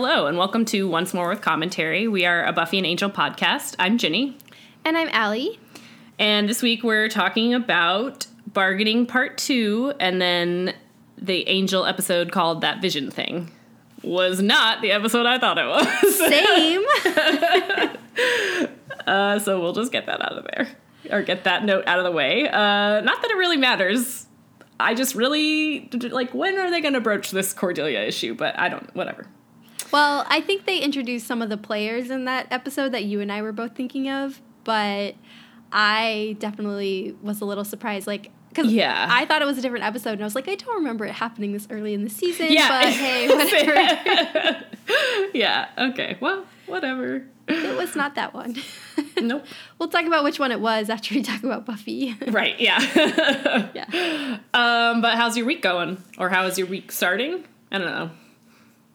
Hello, and welcome to Once More with Commentary. We are a Buffy and Angel podcast. I'm Ginny. And I'm Allie. And this week we're talking about Bargaining Part Two, and then the Angel episode called That Vision Thing. Was not the episode I thought it was. Same. So we'll just get that out of there. Or get that note out of the way. Not that it really matters. I just really, like, when are they going to broach this Cordelia issue? But I don't, whatever. Well, I think they introduced some of the players in that episode that you and I were both thinking of, but I definitely was a little surprised, like, because I thought it was a different episode, and I was like, I don't remember it happening this early in the season, but hey, whatever. Well, whatever. It was not that one. Nope. We'll talk about which one it was after we talk about Buffy. Right, yeah. But how's your week going? Or how is your week starting? I don't know.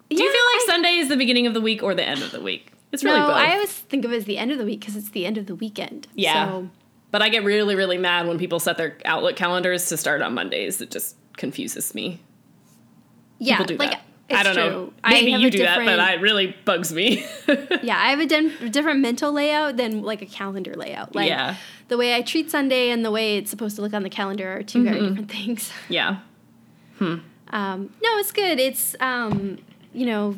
Do you feel like Sunday is the beginning of the week or the end of the week? It's really both. No, I always think of it as the end of the week because it's the end of the weekend. Yeah. So. But I get really, really mad when people set their Outlook calendars to start on Mondays. It just confuses me. Yeah. People do like, that. It's I don't true. Know. Maybe you do that, but it really bugs me. Yeah, I have a different mental layout than like a calendar layout. Like the way I treat Sunday and the way it's supposed to look on the calendar are two very different things. Yeah. No, it's good. It's, you know,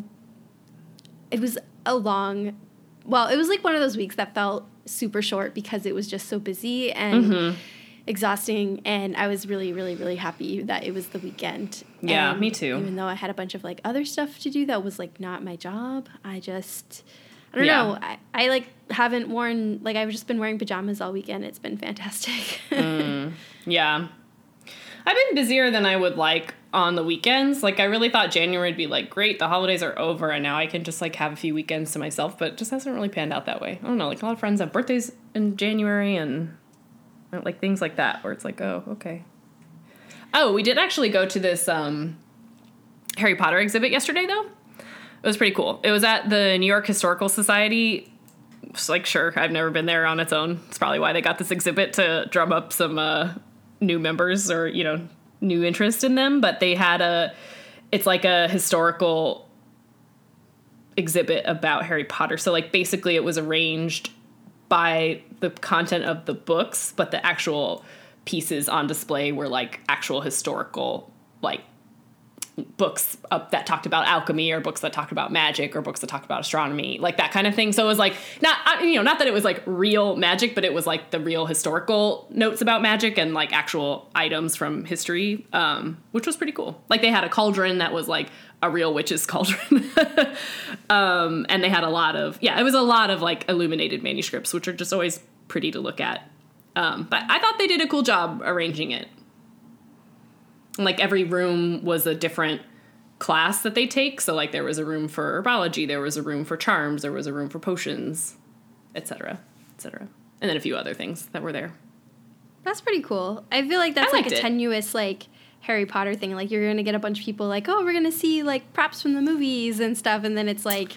it was a long, well, it was like one of those weeks that felt super short because it was just so busy and exhausting, and I was really, really, really happy that it was the weekend. Yeah, and me too. Even though I had a bunch of, like, other stuff to do that was, like, not my job, I just, I don't know, I, like, haven't worn, like, I've just been wearing pajamas all weekend. It's been fantastic. Yeah. I've been busier than I would like on the weekends. Like, I really thought January would be, like, great, the holidays are over, and now I can just, like, have a few weekends to myself, but it just hasn't really panned out that way. I don't know, like, a lot of friends have birthdays in January, and like things like that where it's like, oh, okay. Oh, we did actually go to this Harry Potter exhibit yesterday, though. It was pretty cool. It was at the New York Historical Society. It's like, sure, I've never been there on its own. It's probably why they got this exhibit to drum up some new members or, you know, new interest in them. But they had it's like a historical exhibit about Harry Potter. So, like, basically it was arranged by the content of the books, but the actual pieces on display were like actual historical, like books that talked about alchemy or books that talked about magic or books that talked about astronomy, like that kind of thing. So it was like, not that it was like real magic, but it was like the real historical notes about magic and like actual items from history, which was pretty cool. Like they had a cauldron that was like a real witch's cauldron. And they had a lot of, it was a lot of like illuminated manuscripts, which are just always pretty to look at. But I thought they did a cool job arranging it. Like, every room was a different class that they take. So, like, there was a room for herbology, there was a room for charms, there was a room for potions, et cetera. And then a few other things that were there. That's pretty cool. I feel like that's, like, a tenuous, like, Harry Potter thing. Like, you're going to get a bunch of people like, oh, we're going to see, like, props from the movies and stuff. And then it's like,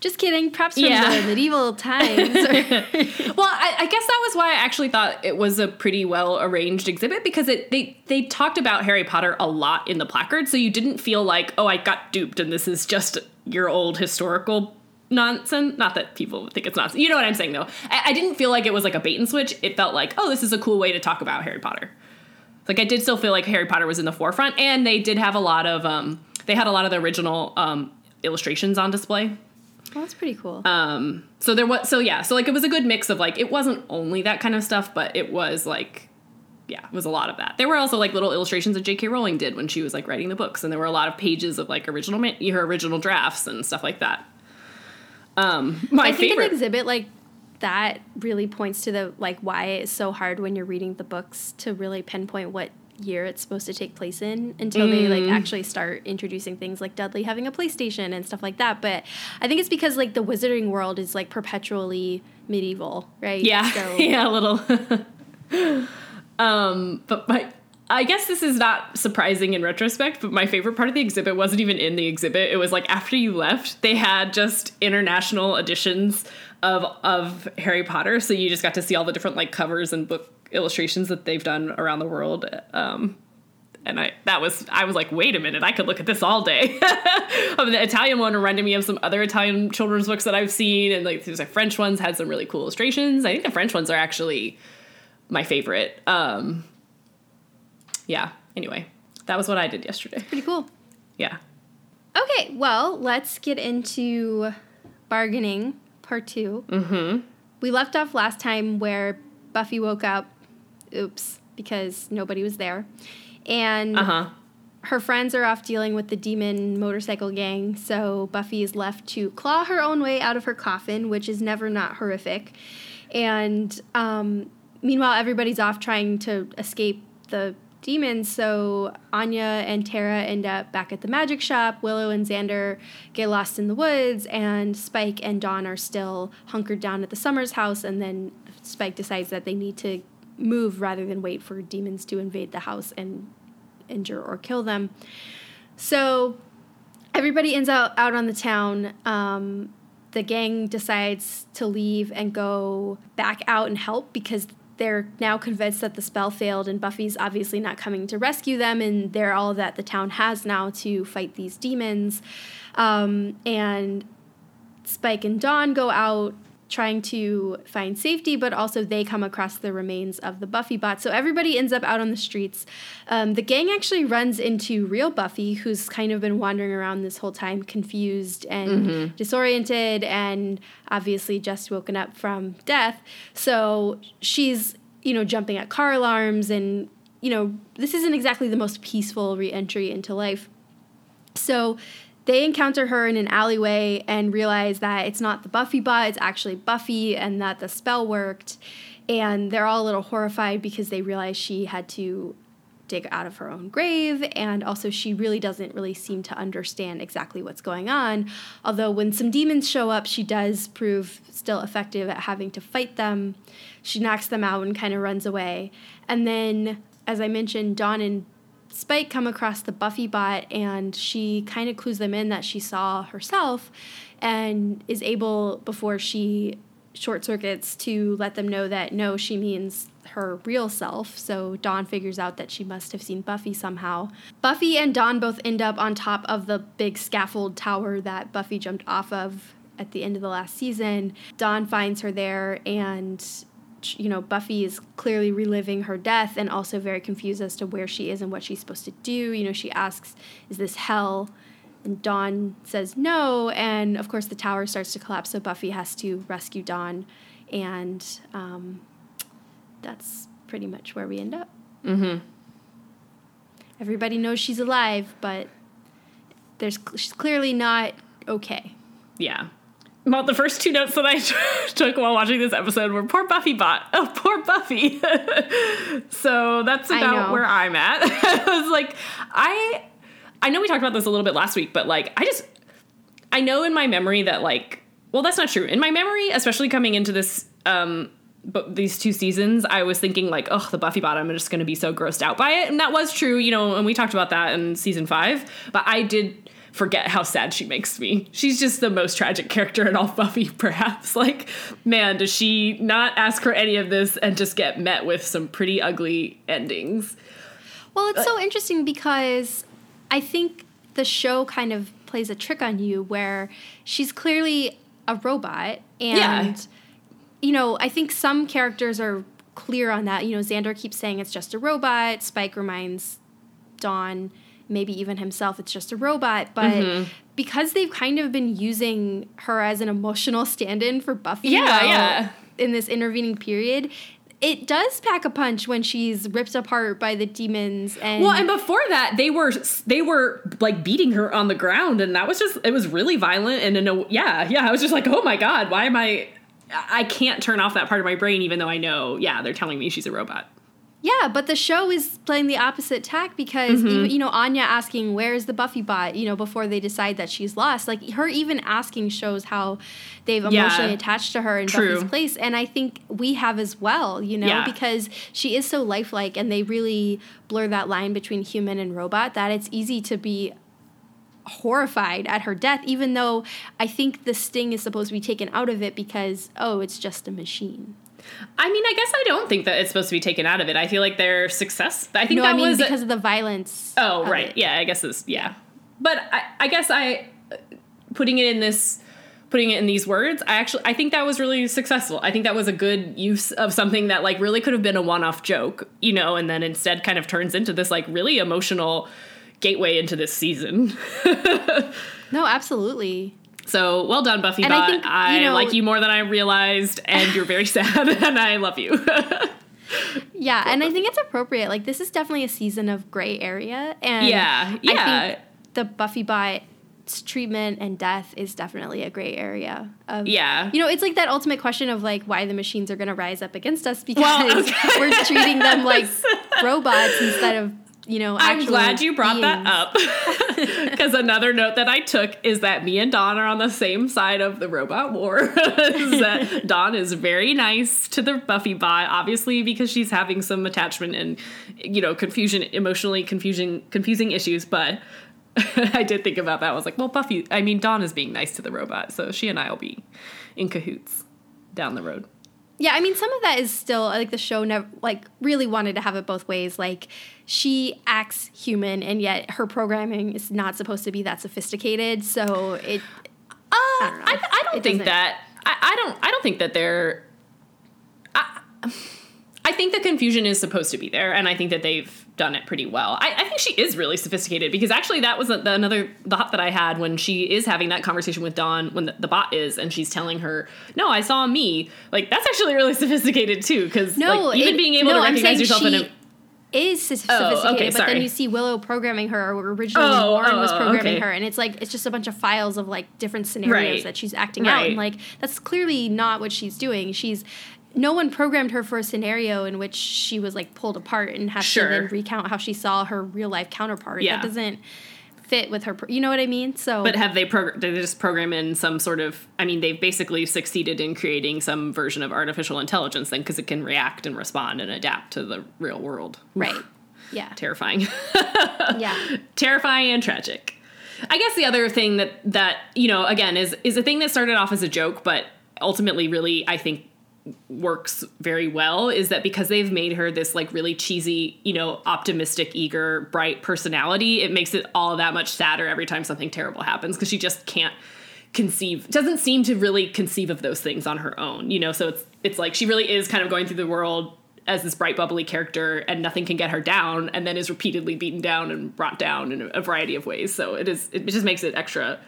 just kidding, props from the medieval times. Well, I guess that was why I actually thought it was a pretty well-arranged exhibit, because they talked about Harry Potter a lot in the placard, so you didn't feel like, oh, I got duped and this is just your old historical nonsense. Not that people think it's nonsense. You know what I'm saying, though. I didn't feel like it was like a bait and switch. It felt like, oh, this is a cool way to talk about Harry Potter. Like, I did still feel like Harry Potter was in the forefront, and they did have a lot of, they had a lot of the original illustrations on display. Well, that's pretty cool. So like it was a good mix of like, it wasn't only that kind of stuff, but it was like, it was a lot of that. There were also like little illustrations that J.K. Rowling did when she was like writing the books. And there were a lot of pages of like her original drafts and stuff like that. I think an exhibit like that really points to the, like, why it's so hard when you're reading the books to really pinpoint what year it's supposed to take place in until they like actually start introducing things like Dudley having a PlayStation and stuff like that. But I think it's because like the wizarding world is like perpetually medieval, right? Yeah. So. Yeah, a little. But I guess this is not surprising in retrospect, but my favorite part of the exhibit wasn't even in the exhibit. It was like after you left, they had just international editions of Harry Potter. So you just got to see all the different like covers and book illustrations that they've done around the world. And I was like, wait a minute, I could look at this all day. The Italian one reminded me of some other Italian children's books that I've seen. And like there's like French ones had some really cool illustrations. I think the French ones are actually my favorite. Yeah. Anyway, that was what I did yesterday. That's pretty cool. Yeah. Okay. Well, let's get into Bargaining Part Two. Mm-hmm. We left off last time where Buffy woke up. Oops. Because nobody was there. And her friends are off dealing with the demon motorcycle gang, so Buffy is left to claw her own way out of her coffin, which is never not horrific. And meanwhile, everybody's off trying to escape the demons, so Anya and Tara end up back at the magic shop. Willow and Xander get lost in the woods, and Spike and Dawn are still hunkered down at the Summers house, and then Spike decides that they need to move rather than wait for demons to invade the house and injure or kill them. So everybody ends up out on the town. The gang decides to leave and go back out and help because they're now convinced that the spell failed and Buffy's obviously not coming to rescue them, and they're all that the town has now to fight these demons. And Spike and Dawn go out trying to find safety, but also they come across the remains of the Buffy bot. So everybody ends up out on the streets. The gang actually runs into real Buffy, who's kind of been wandering around this whole time, confused and disoriented and obviously just woken up from death. So she's, jumping at car alarms and, this isn't exactly the most peaceful re-entry into life. So they encounter her in an alleyway and realize that it's not the Buffy bot, it's actually Buffy, and that the spell worked. And they're all a little horrified because they realize she had to dig out of her own grave, and also she really doesn't really seem to understand exactly what's going on. Although when some demons show up, she does prove still effective at having to fight them. She knocks them out and kind of runs away. And then, as I mentioned, Dawn and Spike come across the Buffy bot, and she kind of clues them in that she saw herself and is able, before she short circuits, to let them know that no, she means her real self. So Dawn figures out that she must have seen Buffy somehow. Buffy and Dawn both end up on top of the big scaffold tower that Buffy jumped off of at the end of the last season. Dawn finds her there, and Buffy is clearly reliving her death and also very confused as to where she is and what she's supposed to do. She asks, is this hell? And Dawn says no. And of course the tower starts to collapse. So Buffy has to rescue Dawn. And that's pretty much where we end up. Mm-hmm. Everybody knows she's alive, but she's clearly not okay. Yeah. Well, the first two notes that I took while watching this episode were poor Buffy bot. Oh, poor Buffy. So that's about where I'm at. I was like, I know we talked about this a little bit last week, but like, I know in my memory that like, well, that's not true. In my memory, especially coming into this, these two seasons, I was thinking like, oh, the Buffy bot, I'm just going to be so grossed out by it. And that was true, and we talked about that in season 5, but I did forget how sad she makes me. She's just the most tragic character in all Buffy, perhaps. Like, man, does she not ask for any of this and just get met with some pretty ugly endings? Well, it's so interesting because I think the show kind of plays a trick on you where she's clearly a robot. And, I think some characters are clear on that. Xander keeps saying it's just a robot. Spike reminds Dawn, maybe even himself, it's just a robot. But because they've kind of been using her as an emotional stand-in for Buffy in this intervening period, it does pack a punch when she's ripped apart by the demons. And well, and before that, they were like beating her on the ground, and that was just, it was really violent. And I was just like, oh my God, why am I can't turn off that part of my brain, even though I know, they're telling me she's a robot. Yeah, but the show is playing the opposite tack because, Anya asking, where's the Buffy bot, before they decide that she's lost. Like, her even asking shows how they've emotionally attached to her in Buffy's place. And I think we have as well, because she is so lifelike, and they really blur that line between human and robot that it's easy to be horrified at her death, even though I think the sting is supposed to be taken out of it because, oh, it's just a machine. I mean, I guess I don't think that it's supposed to be taken out of it. I feel like their success. I think no, that I mean, was because of the violence. Oh, right. It. Yeah, I guess it's yeah. But I guess I putting it in these words, I think that was really successful. I think that was a good use of something that like really could have been a one-off joke, you know, and then instead kind of turns into this like really emotional gateway into this season. No, absolutely. So well done, Buffy bot. And I think, I like you more than I realized, and you're very sad, and I love you. Yeah, and I think it's appropriate. Like this is definitely a season of gray area, and I think the Buffy bot treatment and death is definitely a gray area of, you know, it's like that ultimate question of like why the machines are going to rise up against us because we're treating them like robots instead of, you know, I'm glad you brought that up because another note that I took is that me and Dawn are on the same side of the robot war. Is that Dawn is very nice to the Buffy bot, obviously because she's having some attachment and, you know, confusing issues, but I did think about that. I was like, well, Dawn is being nice to the robot, so she and I will be in cahoots down the road. Yeah, I mean, some of that is still, like, the show never, like, really wanted to have it both ways. Like, she acts human, and yet her programming is not supposed to be that sophisticated, so it, I don't know. I don't think that they're, I think the confusion is supposed to be there, and I think that they've done it pretty well. I think she is really sophisticated because actually that was another thought that I had when she is having that conversation with Dawn when the bot is, and she's telling her, no, I saw me. Like, that's actually really sophisticated, too, because being able to recognize yourself in a... is sophisticated, but then you see Willow programming her, or originally Warren was programming her, and it's like it's just a bunch of files of like different scenarios that she's acting out, and like that's clearly not what she's doing. No one programmed her for a scenario in which she was like pulled apart and has to then recount how she saw her real life counterpart. Yeah. That doesn't fit with her. You know what I mean? So, but have they did they just program in some sort of? I mean, they've basically succeeded in creating some version of artificial intelligence then, because it can react and respond and adapt to the real world. Right. Yeah. Terrifying. Yeah. Terrifying and tragic. I guess the other thing that you know again is a thing that started off as a joke, but ultimately, really, I think, works very well is that because they've made her this like really cheesy, you know, optimistic, eager, bright personality, it makes it all that much sadder every time something terrible happens because she just can't doesn't seem to really conceive of those things on her own, you know, so it's like she really is kind of going through the world as this bright, bubbly character and nothing can get her down and then is repeatedly beaten down and brought down in a variety of ways. So it just makes it extra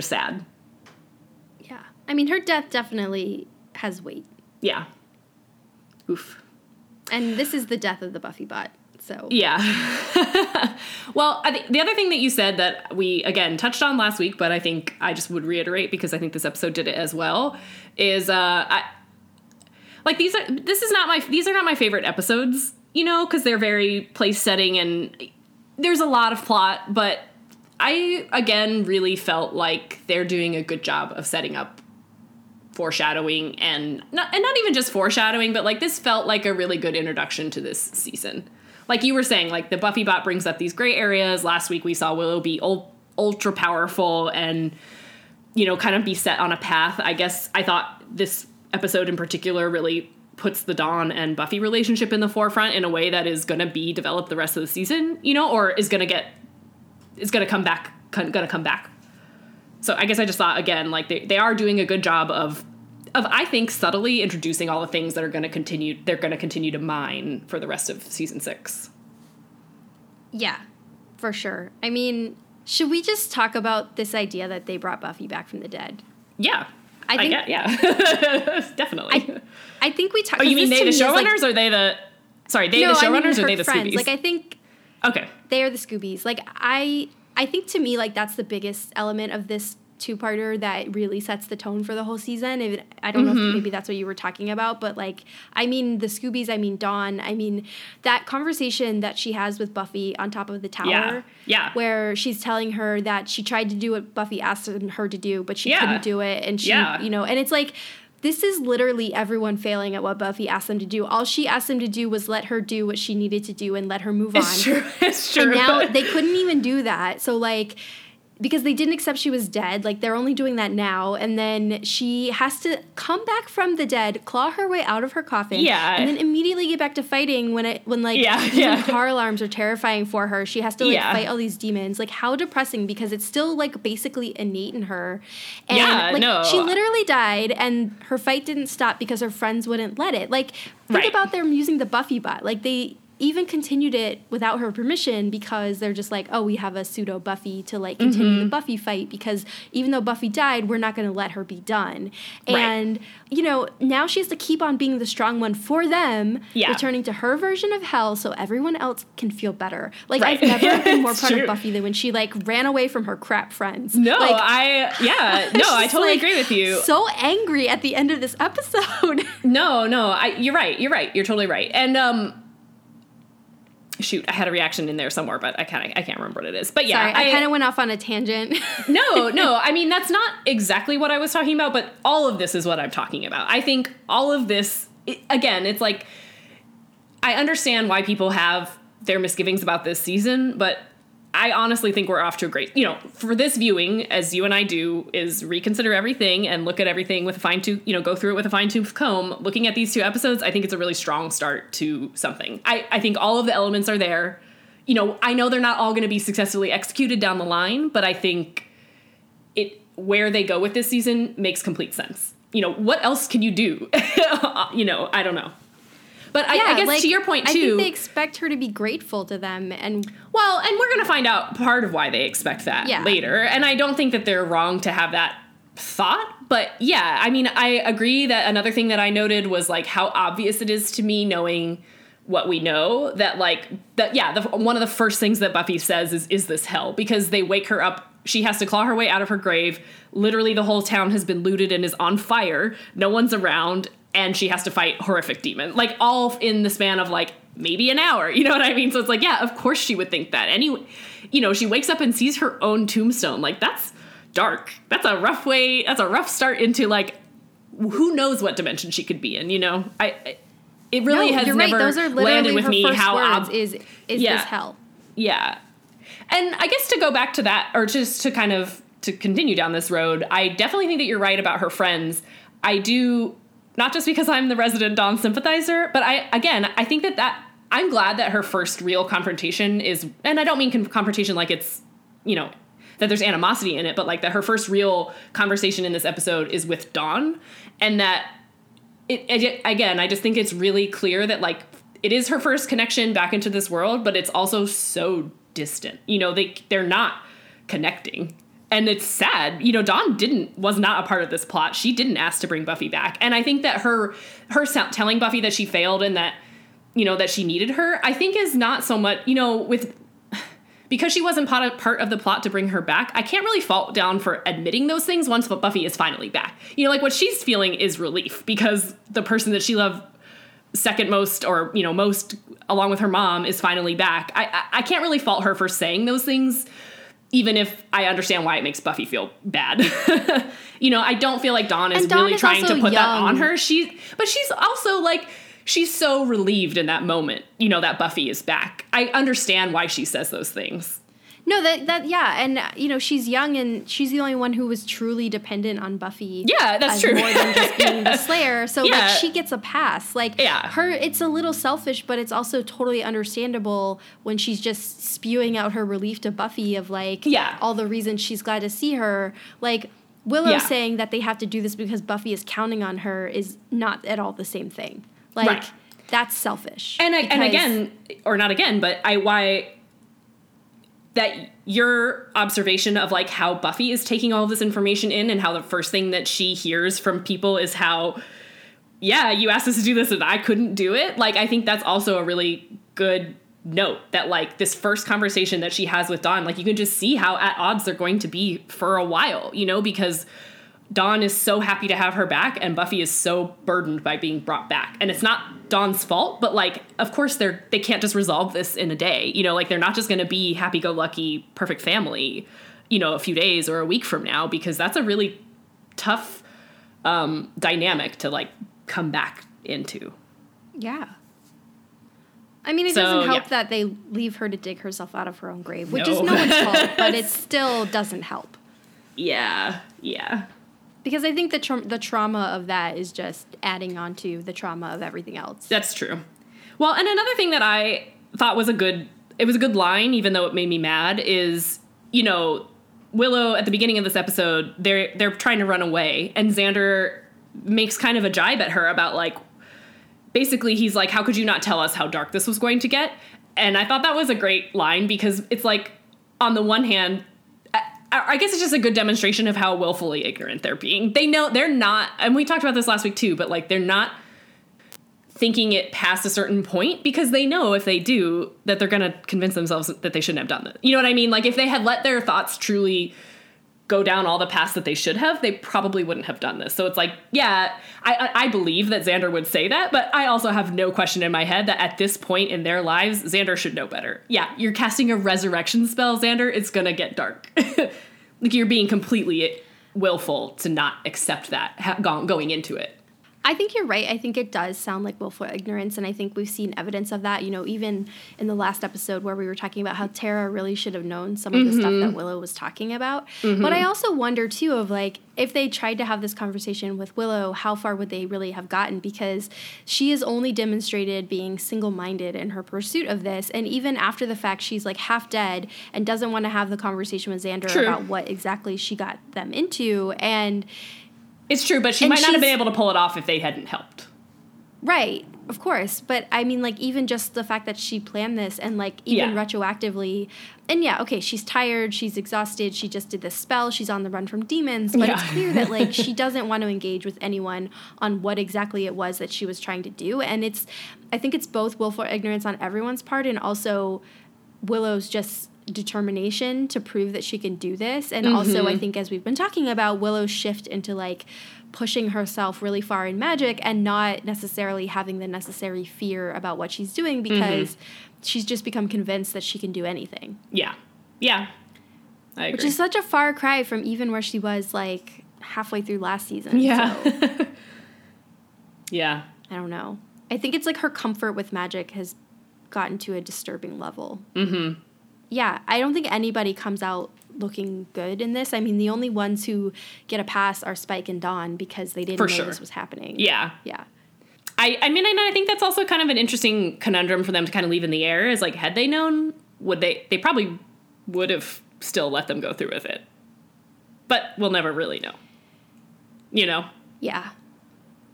sad. Yeah. I mean, her death definitely has weight. Yeah. Oof. And this is the death of the Buffy bot, so. Yeah. Well, the other thing that you said that we, again, touched on last week, but I think I just would reiterate because I think this episode did it as well, is these are not my favorite episodes, you know, because they're very place setting and there's a lot of plot, but I, again, really felt like they're doing a good job of setting up foreshadowing and not even just foreshadowing, but like this felt like a really good introduction to this season. Like you were saying, like the Buffy bot brings up these gray areas. Last week we saw Willow be ultra powerful and, you know, kind of be set on a path. I guess I thought this episode in particular really puts the Dawn and Buffy relationship in the forefront in a way that is going to be developed the rest of the season, you know, or is going to come back. So I guess I just thought, again, like they are doing a good job of I think subtly introducing all the things that are going to continue. They're going to continue to mine for the rest of season 6. Yeah, for sure. I mean, should we just talk about this idea that they brought Buffy back from the dead? Yeah, I think definitely. I think we talked. Oh, you mean they the showrunners? Like, are they the? Sorry, they the showrunners? Or are they the friends? Scoobies? Like I think. Okay. They are the Scoobies. Like I think to me, like, that's the biggest element of this two-parter that really sets the tone for the whole season. I don't know if maybe that's what you were talking about, but, like, I mean the Scoobies, I mean Dawn, I mean that conversation that she has with Buffy on top of the tower where she's telling her that she tried to do what Buffy asked her to do, but she couldn't do it, and she, you know, and it's like, this is literally everyone failing at what Buffy asked them to do. All she asked them to do was let her do what she needed to do and let her move on. It's true. And now they couldn't even do that. So, like, because they didn't accept she was dead. Like, they're only doing that now. And then she has to come back from the dead, claw her way out of her coffin, and then immediately get back to fighting when car alarms are terrifying for her. She has to, fight all these demons. Like, how depressing, because it's still, basically innate in her. And, she literally died, and her fight didn't stop because her friends wouldn't let it. Like, think about them using the Buffy bot. Like, they even continued it without her permission because they're just like, oh, we have a pseudo Buffy to continue the Buffy fight, because even though Buffy died, we're not going to let her be done. And, now she has to keep on being the strong one for them, returning to her version of hell so everyone else can feel better. I've never been more proud of Buffy than when she ran away from her crap friends. I totally agree with you. So angry at the end of this episode. You're right. You're right. You're totally right. And, shoot, I had a reaction in there somewhere, but I can't remember what it is. But yeah, sorry, I kind of went off on a tangent. No, I mean, that's not exactly what I was talking about, but all of this is what I'm talking about. I think all of this, it's I understand why people have their misgivings about this season, but I honestly think we're off to a great, for this viewing, as you and I do, is reconsider everything and look at everything with a fine tooth, go through it with a fine tooth comb. Looking at these two episodes, I think it's a really strong start to something. I think all of the elements are there. I know they're not all going to be successfully executed down the line, but I think where they go with this season makes complete sense. What else can you do? I don't know. But I guess to your point, too. I think they expect her to be grateful to them. And we're going to find out part of why they expect that later. And I don't think that they're wrong to have that thought. But, I mean, I agree that another thing that I noted was, how obvious it is to me, knowing what we know, that, one of the first things that Buffy says is this hell? Because they wake her up. She has to claw her way out of her grave. Literally, the whole town has been looted and is on fire. No one's around. And she has to fight horrific demons, all in the span of, maybe an hour. You know what I mean? So it's of course she would think that. Anyway, she wakes up and sees her own tombstone. That's dark. That's a rough way. That's a rough start into, who knows what dimension she could be in, It really has never landed with me how... Is this hell. Yeah. And I guess to go back to that, or just to kind of to continue down this road, I definitely think that you're right about her friends. I do... Not just because I'm the resident Dawn sympathizer, but I think that I'm glad that her first real confrontation is, and I don't mean confrontation it's, that there's animosity in it, but that her first real conversation in this episode is with Dawn, and that I just think it's really clear that it is her first connection back into this world, but it's also so distant. They're not connecting. And it's sad, Dawn was not a part of this plot. She didn't ask to bring Buffy back. And I think that her telling Buffy that she failed and that, that she needed her, I think is not so much, because she wasn't part of the plot to bring her back. I can't really fault Dawn for admitting those things once Buffy is finally back. What she's feeling is relief because the person that she loved second most or, most along with her mom is finally back. I can't really fault her for saying those things. Even if I understand why it makes Buffy feel bad. I don't feel like Dawn really is trying to put that on her. But she's also she's so relieved in that moment, that Buffy is back. I understand why she says those things. No, and, she's young and she's the only one who was truly dependent on Buffy. Yeah, that's true. More than just being the Slayer. So, she gets a pass. It's a little selfish, but it's also totally understandable when she's just spewing out her relief to Buffy of, all the reasons she's glad to see her. Willow saying that they have to do this because Buffy is counting on her is not at all the same thing. That's selfish. That your observation of how Buffy is taking all of this information in and how the first thing that she hears from people is how, you asked us to do this and I couldn't do it. I think that's also a really good note that this first conversation that she has with Dawn, you can just see how at odds they're going to be for a while, because Dawn is so happy to have her back and Buffy is so burdened by being brought back. And it's not Dawn's fault, but of course they can't just resolve this in a day. They're not just going to be happy-go-lucky, perfect family, a few days or a week from now, because that's a really tough dynamic to come back into. Yeah. I mean, it doesn't help that they leave her to dig herself out of her own grave, which is no one's fault, but it still doesn't help. Yeah, yeah. Because I think the trauma of that is just adding on to the trauma of everything else. That's true. Well, and another thing that I thought was a good line, even though it made me mad, is, you know, Willow, at the beginning of this episode, they're trying to run away, and Xander makes kind of a jibe at her about, like, basically he's like, how could you not tell us how dark this was going to get? And I thought that was a great line, because it's like, on the one hand, I guess it's just a good demonstration of how willfully ignorant they're being. They know they're not, and we talked about this last week too, but like, they're not thinking it past a certain point, because they know if they do that, they're going to convince themselves that they shouldn't have done that. You know what I mean? Like, if they had let their thoughts truly go down all the paths that they should have, they probably wouldn't have done this. So it's like, yeah, I believe that Xander would say that, but I also have no question in my head that at this point in their lives, Xander should know better. Yeah, you're casting a resurrection spell, Xander. It's going to get dark. Like, you're being completely willful to not accept that going into it. I think you're right. I think it does sound like willful ignorance, and I think we've seen evidence of that, you know, even in the last episode where we were talking about how Tara really should have known some of the stuff that Willow was talking about. Mm-hmm. But I also wonder, too, of, like, if they tried to have this conversation with Willow, how far would they really have gotten? Because she has only demonstrated being single-minded in her pursuit of this, and even after the fact, she's, like, half dead and doesn't want to have the conversation with Xander about what exactly she got them into, and... It's true, but she might not have been able to pull it off if they hadn't helped. Right, of course. But, I mean, like, even just the fact that she planned this and, like, even retroactively. And, yeah, okay, she's tired, she's exhausted, she just did this spell, she's on the run from demons. But it's clear that, like, she doesn't want to engage with anyone on what exactly it was that she was trying to do. And it's, I think it's both willful ignorance on everyone's part and also Willow's just... determination to prove that she can do this, and also I think, as we've been talking about, Willow's shift into, like, pushing herself really far in magic and not necessarily having the necessary fear about what she's doing, because she's just become convinced that she can do anything. Yeah I agree. Which is such a far cry from even where she was, like, halfway through last season. So. Yeah, I don't know. I think it's like her comfort with magic has gotten to a disturbing level. Yeah, I don't think anybody comes out looking good in this. I mean, the only ones who get a pass are Spike and Dawn, because they didn't know this was happening. Yeah. I think that's also kind of an interesting conundrum for them to kind of leave in the air, is, like, had they known, would they probably would have still let them go through with it. But we'll never really know. You know? Yeah.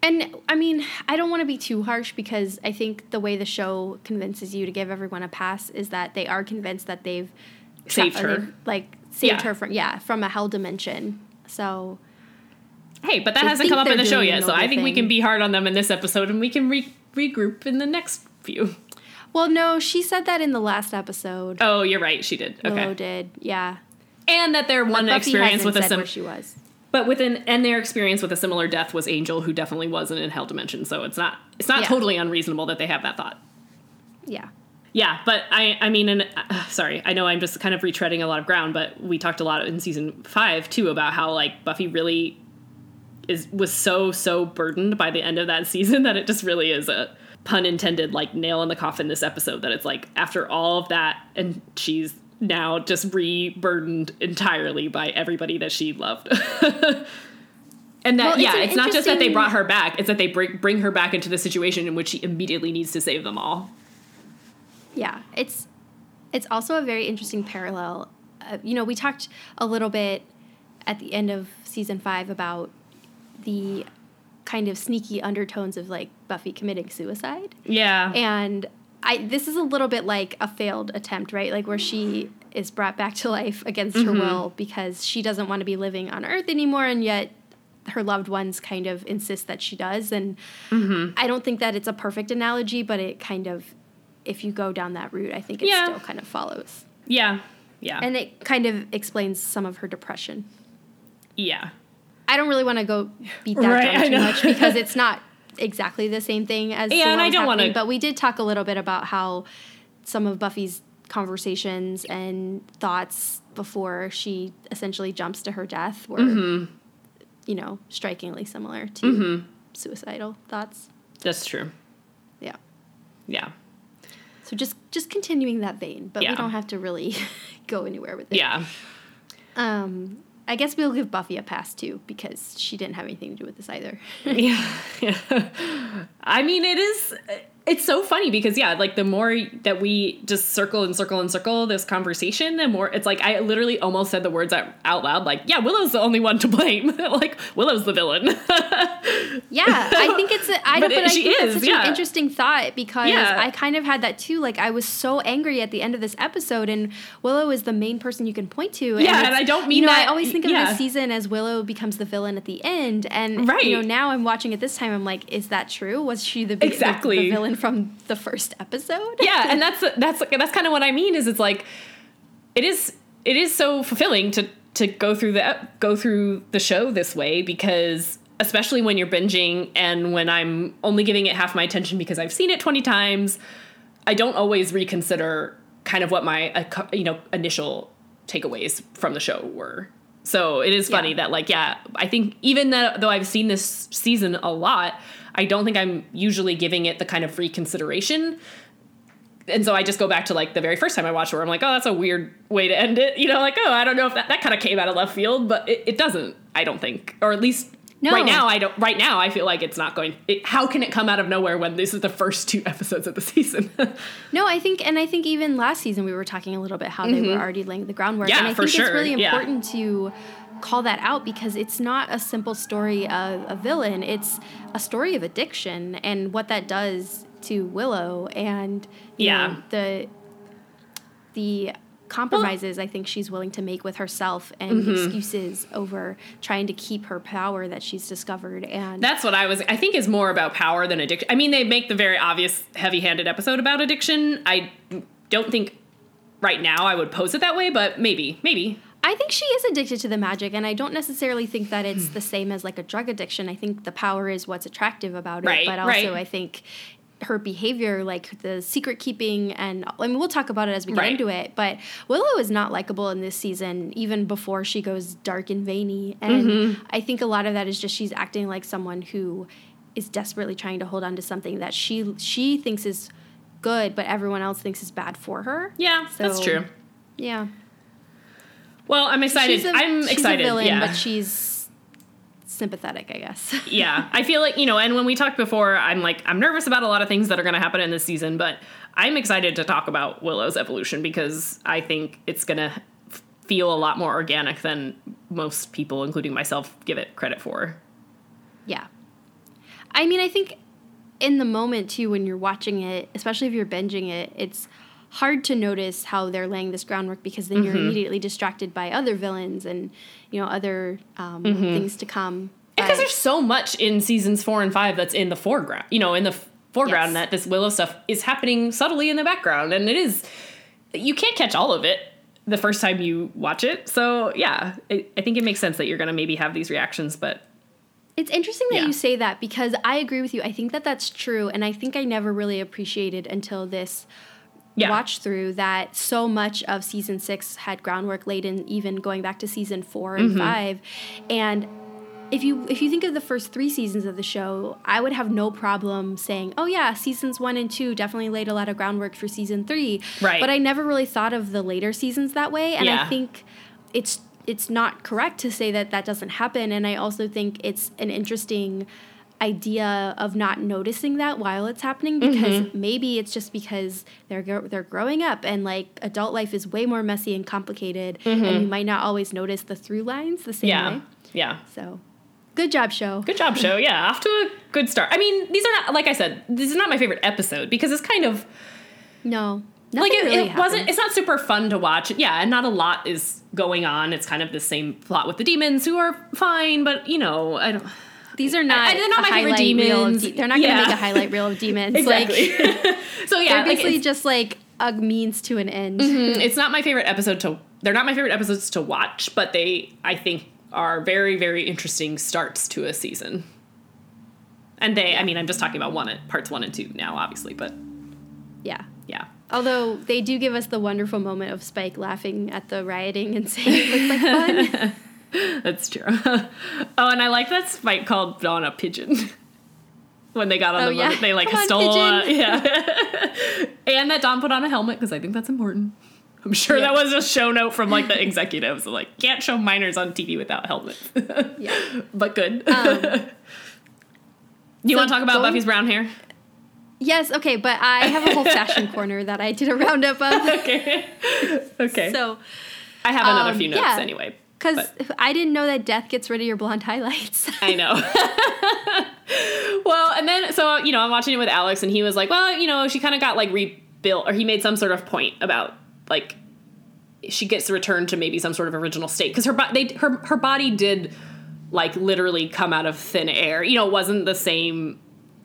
And, I mean, I don't want to be too harsh, because I think the way the show convinces you to give everyone a pass is that they are convinced that they've... saved her. They've, like, saved her from a hell dimension. So... Hey, but that hasn't come up in the show yet, so I think we can be hard on them in this episode, and we can regroup in the next few. Well, no, she said that in the last episode. Oh, you're right, she did. Okay. Willow did, yeah. And that their one experience with a... where she was. But their experience with a similar death was Angel, who definitely wasn't in hell dimension. So it's not totally unreasonable that they have that thought. Yeah. Yeah. But I know I'm just kind of retreading a lot of ground, but we talked a lot in season 5 too, about how, like, Buffy really was so, so burdened by the end of that season that it just really is a, pun intended, like, nail in the coffin this episode, that it's like, after all of that, and she's now just re-burdened entirely by everybody that she loved. And that, it's not just that they brought her back, it's that they bring her back into the situation in which she immediately needs to save them all. Yeah, it's also a very interesting parallel. You know, we talked a little bit at the end of season 5 about the kind of sneaky undertones of, like, Buffy committing suicide. Yeah. And... this is a little bit like a failed attempt, right? Like, where she is brought back to life against her will because she doesn't want to be living on Earth anymore, and yet her loved ones kind of insist that she does. And I don't think that it's a perfect analogy, but it kind of, if you go down that route, I think it still kind of follows. Yeah, yeah. And it kind of explains some of her depression. Yeah. I don't really want to go beat that down too much because it's not exactly the same thing as and I don't want to, but we did talk a little bit about how some of Buffy's conversations and thoughts before she essentially jumps to her death were you know, strikingly similar to suicidal thoughts. That's true. Yeah. So just continuing that vein, but we don't have to really go anywhere with it. Yeah. I guess we'll give Buffy a pass, too, because she didn't have anything to do with this either. I mean, it's so funny because, like, the more that we just circle this conversation, the more it's like I literally almost said the words out loud, like, Willow's the only one to blame. Like, Willow's the villain. I think it's an interesting thought because I kind of had that, too. Like, I was so angry at the end of this episode, and Willow is the main person you can point to. And I don't mean that. I always think of this season as Willow becomes the villain at the end. And, now I'm watching it this time. I'm like, is that true? Was she the villain from the first episode? Yeah, and that's kind of what I mean. Is it's like it is so fulfilling to go through the show this way, because especially when you're binging and when I'm only giving it half my attention because I've seen it 20 times, I don't always reconsider kind of what my initial takeaways from the show were. So it is funny that I think even though I've seen this season a lot, I don't think I'm usually giving it the kind of reconsideration. And so I just go back to like the very first time I watched it where I'm like, oh, that's a weird way to end it. You know, like, oh, I don't know if that kind of came out of left field, but it doesn't, I don't think, or at least no. Right now I feel like it's not going, how can it come out of nowhere when this is the first two episodes of the season? No, I think even last season we were talking a little bit how they were already laying the groundwork. Yeah, and I think it's really important to call that out, because it's not a simple story of a villain. It's a story of addiction and what that does to Willow and you know, the compromises I think she's willing to make with herself and excuses over trying to keep her power that she's discovered. And that's what I think is more about power than addiction. I mean, they make the very obvious heavy-handed episode about addiction. I don't think right now I would pose it that way, but maybe. I think she is addicted to the magic, and I don't necessarily think that it's the same as, like, a drug addiction. I think the power is what's attractive about it, but also I think her behavior, like, the secret keeping, and, I mean, we'll talk about it as we get into it, but Willow is not likable in this season, even before she goes dark and veiny, and I think a lot of that is just she's acting like someone who is desperately trying to hold on to something that she thinks is good, but everyone else thinks is bad for her. Yeah, so, that's true. Yeah. Well, I'm excited. She's excited. She's a villain, but she's sympathetic, I guess. Yeah. I feel like, and when we talked before, I'm like, I'm nervous about a lot of things that are going to happen in this season, but I'm excited to talk about Willow's evolution because I think it's going to feel a lot more organic than most people, including myself, give it credit for. Yeah. I mean, I think in the moment, too, when you're watching it, especially if you're binging it, it's hard to notice how they're laying this groundwork, because then you're immediately distracted by other villains and, other things to come. Because there's so much in seasons 4 and 5 that's in the foreground, that this Willow stuff is happening subtly in the background. And you can't catch all of it the first time you watch it. So, yeah, I think it makes sense that you're going to maybe have these reactions, but it's interesting that you say that, because I agree with you. I think that that's true. And I think I never really appreciated until this watch through that so much of season 6 had groundwork laid in, even going back to season 4 and 5. And if you think of the first 3 seasons of the show, I would have no problem saying, oh yeah, seasons 1 and 2 definitely laid a lot of groundwork for season 3. Right. But I never really thought of the later seasons that way. And I think it's not correct to say that that doesn't happen. And I also think it's an interesting idea of not noticing that while it's happening, because maybe it's just because they're growing up, and like adult life is way more messy and complicated, and you might not always notice the through lines the same way. Yeah. So good job show. Yeah, off to a good start. I mean, these are not, like I said, this is not my favorite episode, because it's kind of it's not super fun to watch. Yeah, and not a lot is going on. It's kind of the same plot with the demons, who are fine, but I don't. These are not. They're not my favorite demons. They're not going to make a highlight reel of demons. Exactly. Like, so yeah, they're basically just like a means to an end. It's not my favorite episode to. They're not my favorite episodes to watch, but they, I think, are very, very interesting starts to a season. And they, I mean, I'm just talking about parts 1 and 2 now, obviously, but yeah. Although they do give us the wonderful moment of Spike laughing at the rioting and saying it looks like fun. That's true. Oh, and I like that Spike called Dawn a pigeon. when they got on the boat. They like stole and that Dawn put on a helmet because I think that's important. I'm sure that was a show note from like the executives. Like, can't show minors on TV without helmets. But good. You want to talk about Buffy's brown hair? Yes, okay, but I have a whole fashion corner that I did a roundup of. Okay. So I have another few notes anyway. Because I didn't know that death gets rid of your blonde highlights. I know. Well, and then, so, you know, I'm watching it with Alex, and he was like, well, you know, she kind of got, like, rebuilt, or he made some sort of point about, like, she gets returned to maybe some sort of original state. Because her body did, like, literally come out of thin air. You know, it wasn't the same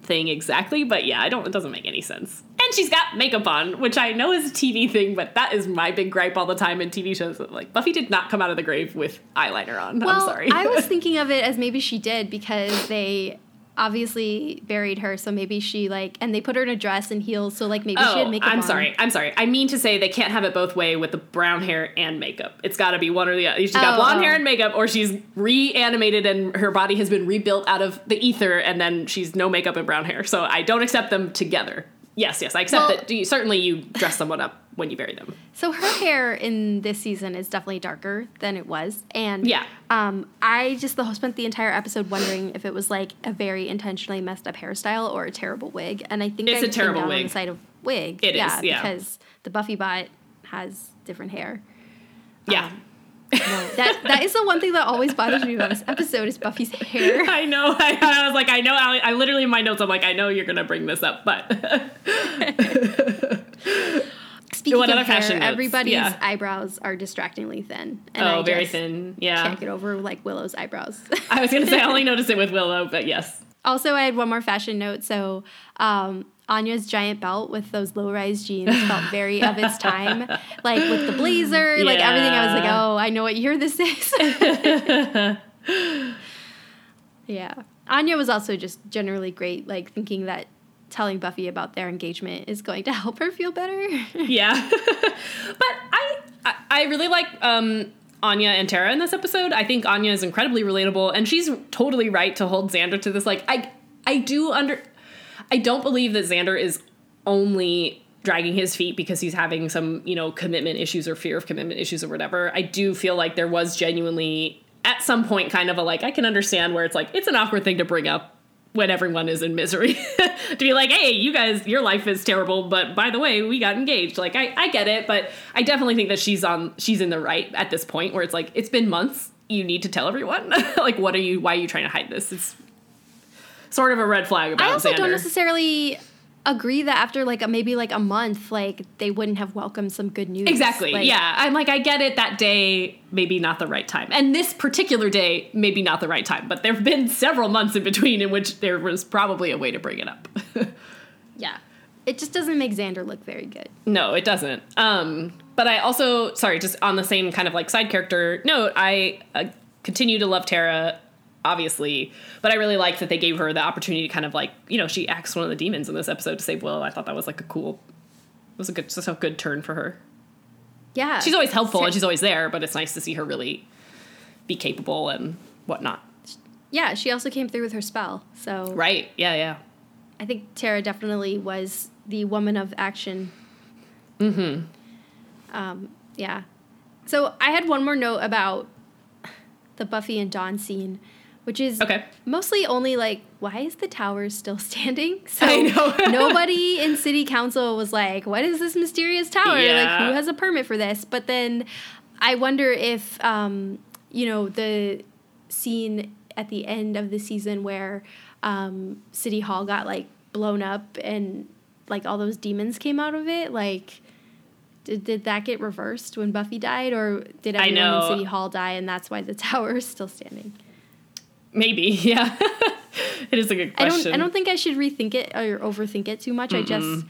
thing exactly, but yeah, it doesn't make any sense. And she's got makeup on, which I know is a TV thing, but that is my big gripe all the time in TV shows. Like, Buffy did not come out of the grave with eyeliner on. Well, I'm sorry. I was thinking of it as maybe she did because they obviously buried her, so maybe she like, and they put her in a dress and heels, so like maybe she had makeup on. I'm sorry. I mean to say they can't have it both way with the brown hair and makeup. It's got to be one or the other. She's got blonde hair and makeup, or she's reanimated and her body has been rebuilt out of the ether, and then she's no makeup and brown hair. So I don't accept them together. Yes, I accept that. Certainly you dress someone up when you bury them. So her hair in this season is definitely darker than it was. And I just spent the entire episode wondering if it was like a very intentionally messed up hairstyle or a terrible wig. And I think it's a terrible wig. On the side of wig. It is. Because the Buffy bot has different hair. Yeah. That is the one thing that always bothers me about this episode is Buffy's hair. I know. I was like, I know, Allie. I literally in my notes, I'm like, I know you're going to bring this up, but. Speaking of hair, everybody's eyebrows are distractingly thin. And very thin. Yeah. Can't get over like Willow's eyebrows. I was going to say, I only noticed it with Willow, but yes. Also, I had one more fashion note. So, Anya's giant belt with those low-rise jeans felt very of its time. Like, with the blazer, like, everything. I was like, oh, I know what year this is. Yeah. Anya was also just generally great, like, thinking that telling Buffy about their engagement is going to help her feel better. Yeah. But I really like Anya and Tara in this episode. I think Anya is incredibly relatable, and she's totally right to hold Xander to this. Like, I don't believe that Xander is only dragging his feet because he's having some, you know, commitment issues or fear of commitment issues or whatever. I do feel like there was genuinely at some point kind of a, like, I can understand where it's like, it's an awkward thing to bring up when everyone is in misery to be like, hey, you guys, your life is terrible, but by the way, we got engaged. Like, I get it, but I definitely think that she's in the right at this point where it's like, it's been months. You need to tell everyone. Like, why are you trying to hide this? It's sort of a red flag about Xander. I also don't necessarily agree that after, like, maybe, like, a month, like, they wouldn't have welcomed some good news. Exactly, like, yeah. I'm like, I get it, that day, maybe not the right time. And this particular day, maybe not the right time. But there have been several months in between in which there was probably a way to bring it up. Yeah. It just doesn't make Xander look very good. No, it doesn't. But I also, just on the same kind of, like, side character note, I continue to love Tara, obviously, but I really liked that they gave her the opportunity to kind of, like, you know, she axed one of the demons in this episode to save Willow. I thought that was like a good turn for her. Yeah. She's always helpful and she's always there, but it's nice to see her really be capable and whatnot. Yeah. She also came through with her spell. So. Right. Yeah. Yeah. I think Tara definitely was the woman of action. Mm-hmm. Yeah. So I had one more note about the Buffy and Dawn scene. Which is mostly only like, why is the tower still standing? So I know. Nobody in city council was like, what is this mysterious tower? Yeah. Like, who has a permit for this? But then I wonder if, you know, the scene at the end of the season where City Hall got, like, blown up and, like, all those demons came out of it, like... Did that get reversed when Buffy died, or did everyone in City Hall die, and that's why the tower is still standing? Maybe, yeah. It is a good question. I don't think I should rethink it or overthink it too much. Mm-mm. I just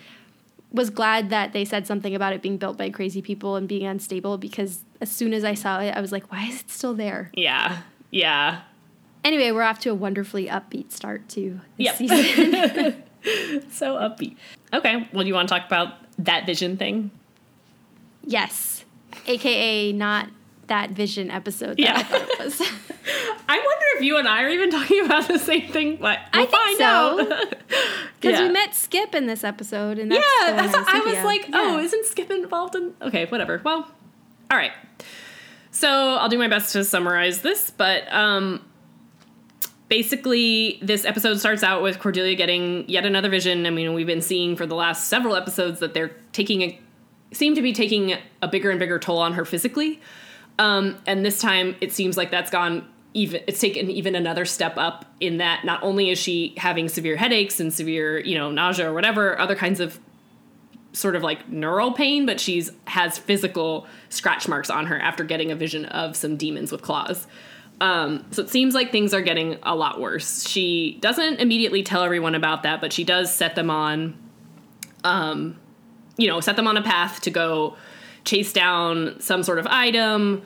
was glad that they said something about it being built by crazy people and being unstable, because as soon as I saw it, I was like, why is it still there? Yeah, yeah. Anyway, we're off to a wonderfully upbeat start to this season. So upbeat. Okay, well, do you want to talk about that vision thing? Yes, a.k.a. not That Vision episode that I thought it was. I wonder if you and I are even talking about the same thing. But we'll find out. Because we met Skip in this episode. And that's I was like, oh, isn't Skip involved in... Okay, whatever. Well, all right. So I'll do my best to summarize this. But basically, this episode starts out with Cordelia getting yet another vision. I mean, we've been seeing for the last several episodes that they're seem to be taking a bigger and bigger toll on her physically. And this time it seems like that's gone even, it's taken even another step up in that not only is she having severe headaches and severe, nausea or whatever, other kinds of sort of like neural pain, but has physical scratch marks on her after getting a vision of some demons with claws. So it seems like things are getting a lot worse. She doesn't immediately tell everyone about that, but she does set them on, set them on a path to go chase down some sort of item,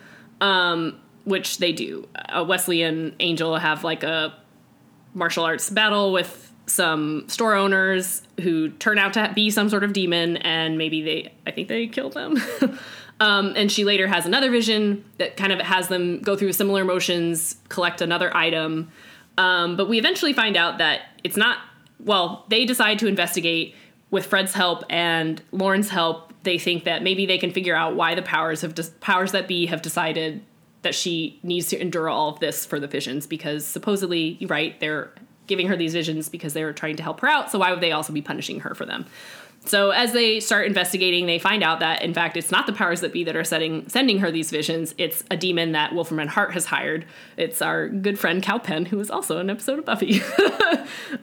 which they do. Wesley and Angel have like a martial arts battle with some store owners who turn out to be some sort of demon, and I think they kill them. And she later has another vision that kind of has them go through similar motions, collect another item. But we eventually find out that they decide to investigate with Fred's help and Lauren's help. They think that maybe they can figure out why the powers that be have decided that she needs to endure all of this for the visions, because supposedly, right, they're giving her these visions because they were trying to help her out. So why would they also be punishing her for them? So as they start investigating, they find out that, in fact, it's not the powers that be that are sending her these visions. It's a demon that Wolfram and Hart has hired. It's our good friend Kal Penn, who is also an episode of Buffy.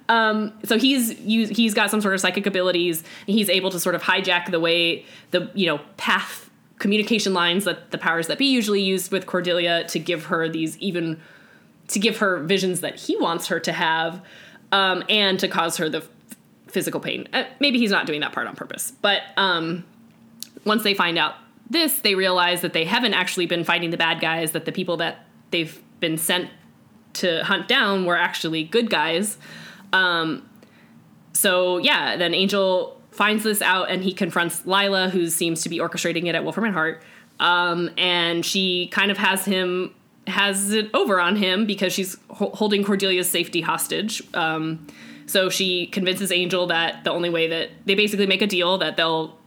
So he's got some sort of psychic abilities. And he's able to sort of hijack the path communication lines that the powers that be usually use with Cordelia to give her visions that he wants her to have, and to cause her the physical pain. Maybe he's not doing that part on purpose. But once they find out this, they realize that they haven't actually been fighting the bad guys, that the people that they've been sent to hunt down were actually good guys. Then Angel finds this out and he confronts Lila, who seems to be orchestrating it at Wolfram and Hart. And she kind of has it over on him because she's holding Cordelia's safety hostage. So she convinces Angel that the only way that they basically make a deal that they'll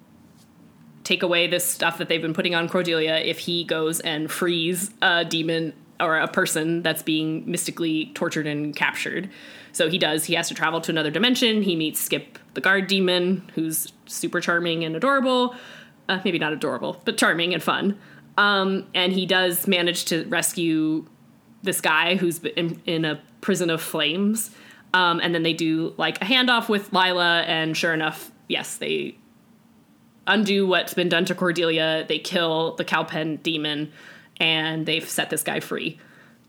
take away this stuff that they've been putting on Cordelia if he goes and frees a demon or a person that's being mystically tortured and captured. So he does. He has to travel to another dimension. He meets Skip, the guard demon, who's super charming and adorable. Maybe not adorable, but charming and fun. And he does manage to rescue this guy who's in a prison of flames. And then they do like a handoff with Lila, and sure enough, yes, they undo what's been done to Cordelia. They kill the Kal Penn demon, and they've set this guy free.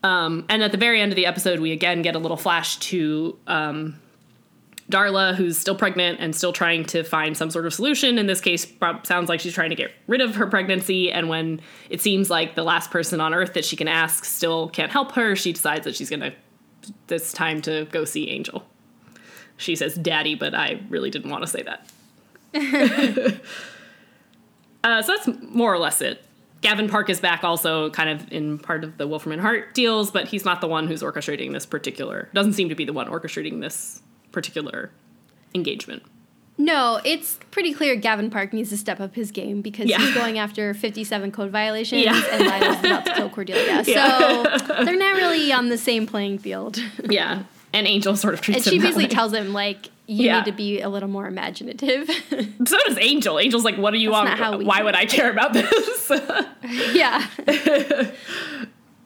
And at the very end of the episode, we again get a little flash to Darla, who's still pregnant and still trying to find some sort of solution. In this case, sounds like she's trying to get rid of her pregnancy. And when it seems like the last person on Earth that she can ask still can't help her, she decides that she's going to... it's time to go see Angel. She says daddy, but I really didn't want to say that. So that's more or less it. Gavin Park is back also kind of in part of the Wolfram and Hart deals, but he's not the one who's orchestrating this particular... doesn't seem to be the one orchestrating this particular engagement. No, it's pretty clear Gavin Park needs to step up his game because he's going after 57 code violations and Lila's about to kill Cordelia. Yeah. So they're not really on the same playing field. Yeah, and Angel sort of treats him. And she basically tells him, like, you need to be a little more imaginative. So does Angel. Angel's like, what do you want? Why would I care about this? Yeah.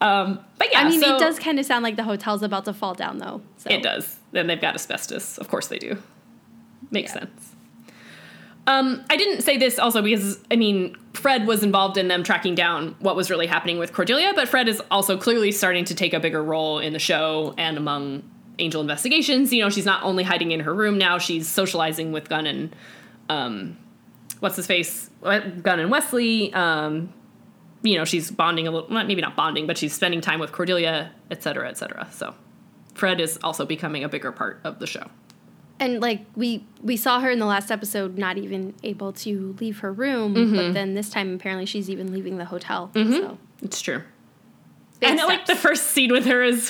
But yeah, I mean, it does kind of sound like the hotel's about to fall down, though. So. It does. And they've got asbestos. Of course they do. Makes sense. I didn't say this also because, Fred was involved in them tracking down what was really happening with Cordelia, but Fred is also clearly starting to take a bigger role in the show and among Angel investigations. She's not only hiding in her room now, she's socializing with Gunn and, Gunn and Wesley. She's bonding a little, maybe not bonding, but she's spending time with Cordelia, et cetera, et cetera. So Fred is also becoming a bigger part of the show. And, like, we saw her in the last episode not even able to leave her room, but then this time apparently she's even leaving the hotel. Mm-hmm. So It's true. And like the first scene with her is,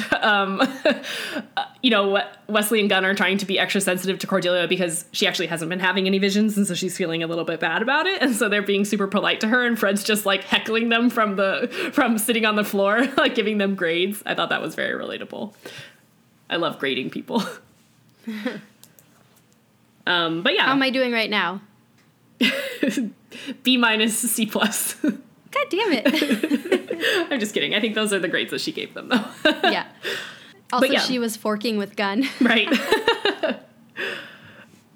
Wesley and Gunn are trying to be extra sensitive to Cordelia because she actually hasn't been having any visions. And so she's feeling a little bit bad about it. And so they're being super polite to her. And Fred's just like heckling them from sitting on the floor, like giving them grades. I thought that was very relatable. I love grading people. But yeah. How am I doing right now? B-, C+. God damn it. I'm just kidding. I think those are the grades that she gave them, though. Yeah. Also, yeah. She was forking with Gunn. Right. I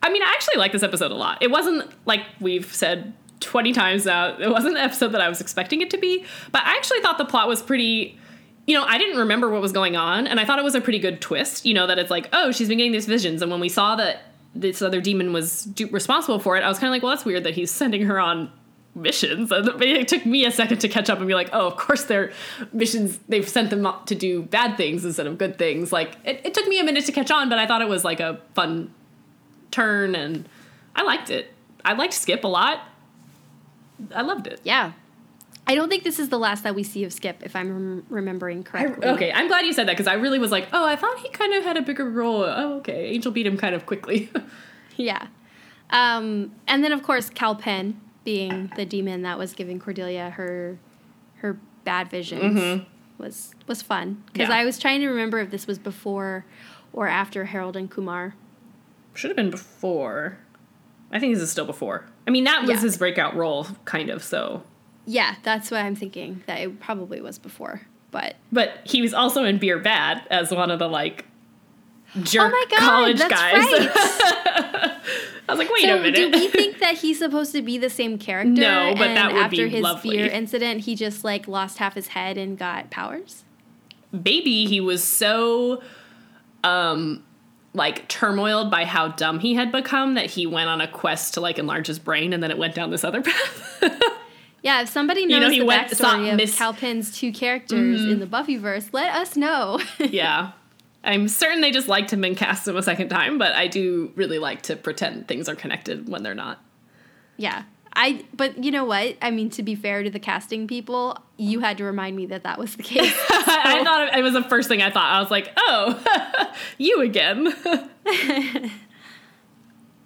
mean, I actually like this episode a lot. It wasn't, like we've said 20 times now, it wasn't the episode that I was expecting it to be. But I actually thought the plot was pretty... I didn't remember what was going on, and I thought it was a pretty good twist, that it's like, oh, she's been getting these visions. And when we saw that this other demon was responsible for it, I was kind of like, well, that's weird that he's sending her on missions. It took me a second to catch up and be like, oh, of course their missions, they've sent them up to do bad things instead of good things. Like, it took me a minute to catch on, but I thought it was like a fun turn, and I liked it. I liked Skip a lot. I loved it. Yeah. I don't think this is the last that we see of Skip, if I'm remembering correctly. Okay, I'm glad you said that, because I really was like, oh, I thought he kind of had a bigger role. Oh, okay, Angel beat him kind of quickly. Yeah. And then, of course, Kal Penn being the demon that was giving Cordelia her bad visions was fun. Because I was trying to remember if this was before or after Harold and Kumar. Should have been before. I think this is still before. I mean, that was his breakout role, kind of, so... Yeah, that's what I'm thinking, that it probably was before, But he was also in Beer Bad as one of the, jerk college guys. Right. I was like, wait a minute. Do we think that he's supposed to be the same character? No, but that would be lovely. And after his beer incident, he just, lost half his head and got powers? Maybe he was so, turmoiled by how dumb he had become that he went on a quest to, enlarge his brain, and then it went down this other path. Yeah, if somebody knows the backstory of Kal Penn's two characters in the Buffyverse, let us know. Yeah. I'm certain they just liked him and cast him a second time, but I do really like to pretend things are connected when they're not. Yeah. But you know what? I mean, to be fair to the casting people, you had to remind me that was the case. So. I thought it was the first thing I thought. I was like, oh, you again.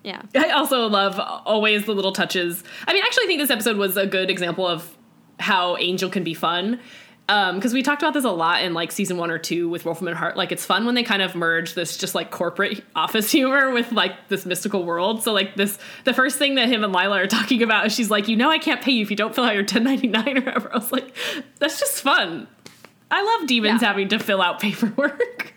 Yeah. I also love always the little touches. I mean, actually, I think this episode was a good example of how Angel can be fun. Because we talked about this a lot in, Season 1 or 2 with Wolfram and Hart. It's fun when they kind of merge this just, corporate office humor with, this mystical world. So, the first thing that him and Lila are talking about is she's like, I can't pay you if you don't fill out your 1099 or whatever. I was like, that's just fun. I love demons having to fill out paperwork.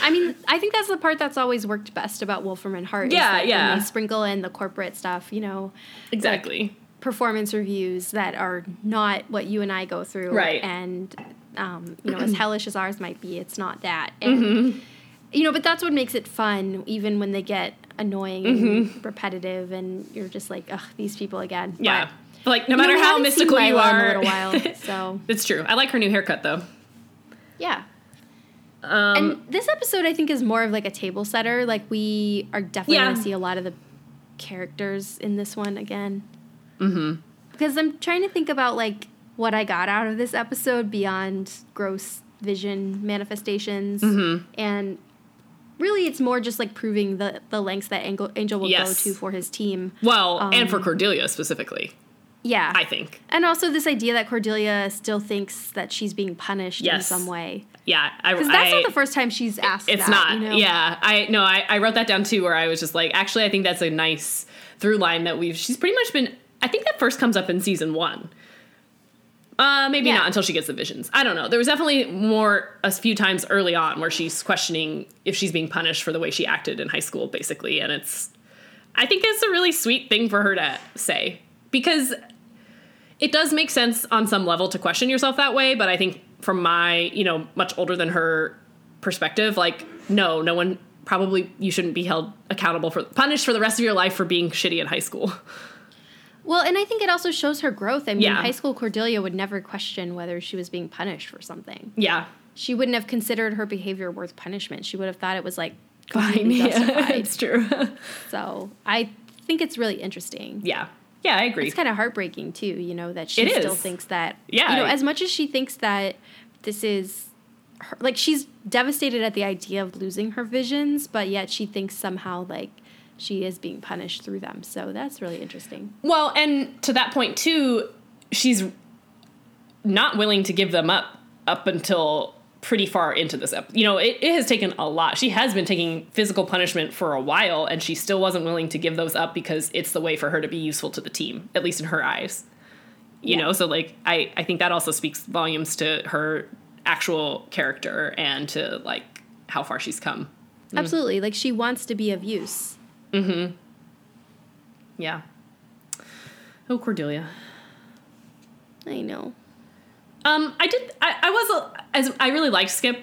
I mean, I think that's the part that's always worked best about Wolfram and Hart. Yeah, when they sprinkle in the corporate stuff, Exactly. Performance reviews that are not what you and I go through. Right. And, as hellish as ours might be, it's not that. And, but that's what makes it fun, even when they get annoying and repetitive and you're just like, ugh, these people again. Yeah. But, no matter how mystical you are. In a little while, so. It's true. I like her new haircut, though. Yeah. And this episode, I think, is more of, a table setter. We are definitely going to see a lot of the characters in this one again. Mm-hmm. Because I'm trying to think about, what I got out of this episode beyond gross vision manifestations. Mm-hmm. And really, it's more just, proving the lengths that Angel will go to for his team. Well, and for Cordelia specifically. Yeah. I think. And also this idea that Cordelia still thinks that she's being punished in some way. Yeah. Because that's not the first time she's asked that. It's not. Yeah. I wrote that down, too, where I was just like, actually, I think that's a nice through line that she's pretty much been, I think that first comes up in Season 1. Maybe not until she gets the visions. I don't know. There was definitely a few times early on where she's questioning if she's being punished for the way she acted in high school, basically. And I think it's a really sweet thing for her to say. Because it does make sense on some level to question yourself that way, but I think from my, much older than her perspective, no one probably, you shouldn't be held accountable punished for the rest of your life for being shitty in high school. Well, and I think it also shows her growth. I mean, high school Cordelia would never question whether she was being punished for something. Yeah. She wouldn't have considered her behavior worth punishment. She would have thought it was, fine. Yeah, it's true. So I think it's really interesting. Yeah. Yeah, I agree. It's kind of heartbreaking, too, you know, that she still thinks that. Yeah. You know, as much as she thinks that this is her, like, she's devastated at the idea of losing her visions, but yet she thinks somehow, like, she is being punished through them. So that's really interesting. Well, and to that point, too, she's not willing to give them up until pretty far into this episode. You know, it has taken a lot. She has been taking physical punishment for a while, and she still wasn't willing to give those up because it's the way for her to be useful to the team, at least in her eyes. You know, so, like, I think that also speaks volumes to her actual character and to, like, how far she's come. Absolutely. Like, she wants to be of use. Mm-hmm. Yeah. Oh, Cordelia. I know. I really liked Skip.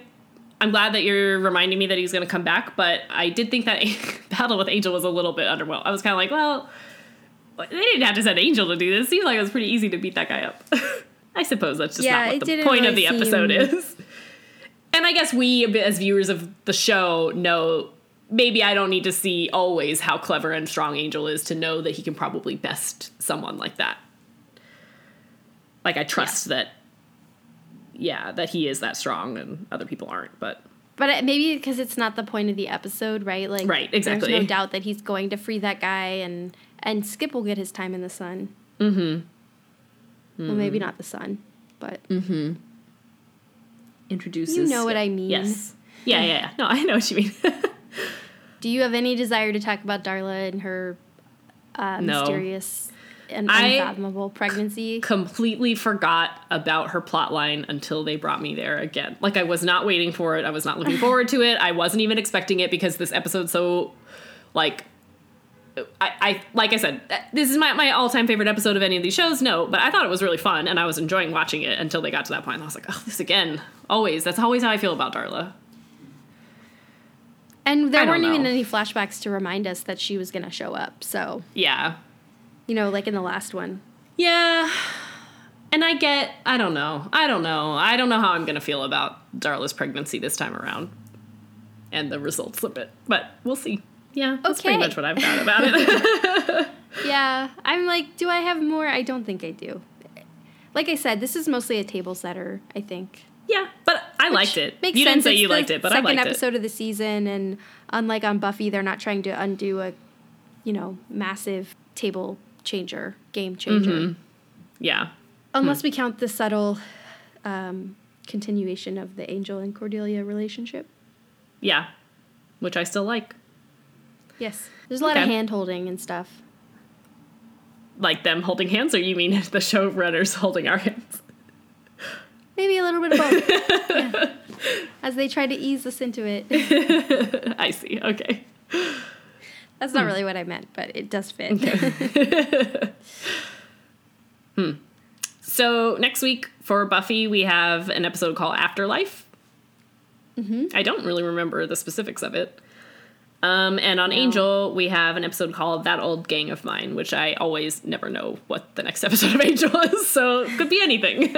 I'm glad that you're reminding me that he's going to come back, but I did think that battle with Angel was a little bit underwhelming. I was kind of like, well, they didn't have to send Angel to do this. It seemed like it was pretty easy to beat that guy up. I suppose that's just not what the point really of the episode is. And I guess we, as viewers of the show, know maybe I don't need to see always how clever and strong Angel is to know that he can probably best someone like that. Like, I trust that he is that strong and other people aren't, but maybe because it's not the point of the episode, right? Like, right, exactly. There's no doubt that he's going to free that guy, and Skip will get his time in the sun. Mm-hmm. Well, maybe not the sun, but introduces. You know what I mean? Yes. Yeah. No, I know what you mean. Do you have any desire to talk about Darla and her mysterious and unfathomable pregnancy? I completely forgot about her plotline until they brought me there again. Like, I was not waiting for it. I was not looking forward to it. I wasn't even expecting it because this episode's so, like, I like I said, this is my all-time favorite episode of any of these shows. No, but I thought it was really fun, and I was enjoying watching it until they got to that point. And I was like, oh, this again. Always. That's always how I feel about Darla. And there weren't even any flashbacks to remind us that she was going to show up, so. Yeah. You know, like in the last one. Yeah. And I don't know. I don't know how I'm going to feel about Darla's pregnancy this time around and the results of it, but we'll see. Yeah, that's pretty much what I've got about it. Yeah, I'm like, do I have more? I don't think I do. Like I said, this is mostly a table setter, I think. Yeah, but I liked it. You didn't say you liked it, but I liked it. Second episode of the season, and unlike on Buffy, they're not trying to undo a, you know, massive table changer, game changer. Mm-hmm. Yeah. Unless we count the subtle continuation of the Angel and Cordelia relationship. Yeah, which I still like. Yes. There's a lot of hand-holding and stuff. Like them holding hands, or you mean the showrunners holding our hands? Maybe a little bit of both. Yeah. As they try to ease us into it. I see. Okay. That's not really what I meant, but it does fit. Okay. So next week for Buffy, we have an episode called Afterlife. Mm-hmm. I don't really remember the specifics of it. And on Angel, we have an episode called That Old Gang of Mine, which I always never know what the next episode of Angel is, so it could be anything.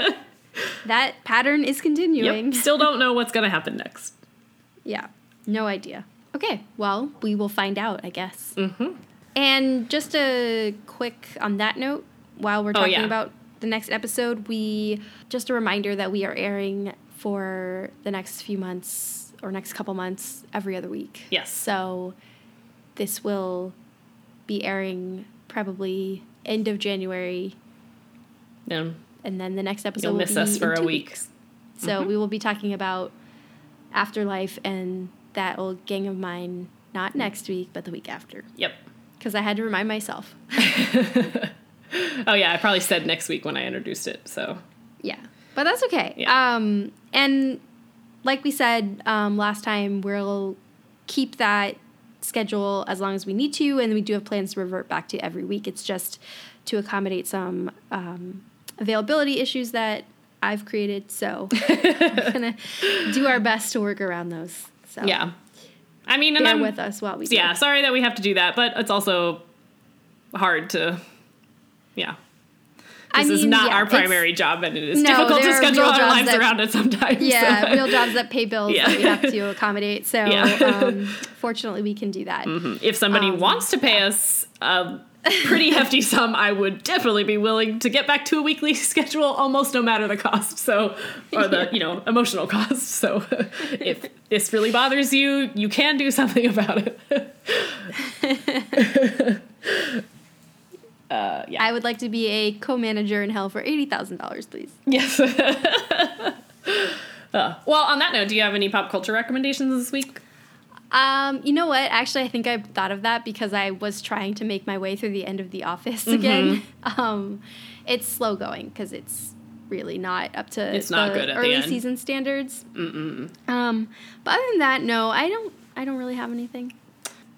That pattern is continuing. Yep. Still don't know what's going to happen next. Yeah, no idea. Okay, well, we will find out, I guess. Mm-hmm. And just a quick, on that note, while we're talking about the next episode, just a reminder that we are airing for the next few months, or next couple months, every other week. Yes. So this will be airing probably end of January. Yeah. And then the next episode will be in 2 weeks. You'll miss us for a week. So we will be talking about Afterlife and That Old Gang of Mine, not next week, but the week after. Yep. Because I had to remind myself. Oh, yeah, I probably said next week when I introduced it, so. Yeah, but that's okay. Yeah. And like we said last time, we'll keep that schedule as long as we need to, and we do have plans to revert back to every week. It's just to accommodate some availability issues that I've created, so we're going to do our best to work around those. So yeah. I mean, bear with us while we do. Yeah, sorry that we have to do that, but it's also hard to, This is not our primary job, and it is difficult to schedule our lives around it sometimes. Yeah, so. Real jobs that pay bills that we have to accommodate. So fortunately, we can do that. Mm-hmm. If somebody wants to pay us pretty hefty sum, I would definitely be willing to get back to a weekly schedule almost no matter the cost. So, or the, you know, emotional cost. So if this really bothers you, you can do something about it. Yeah. I would like to be a co-manager in hell for $80,000, please. Yes. Well, on that note, do you have any pop culture recommendations this week? You know what? Actually, I think I thought of that because I was trying to make my way through the end of The Office again. It's slow going because it's really not up to the early season standards. But other than that, no, I don't really have anything.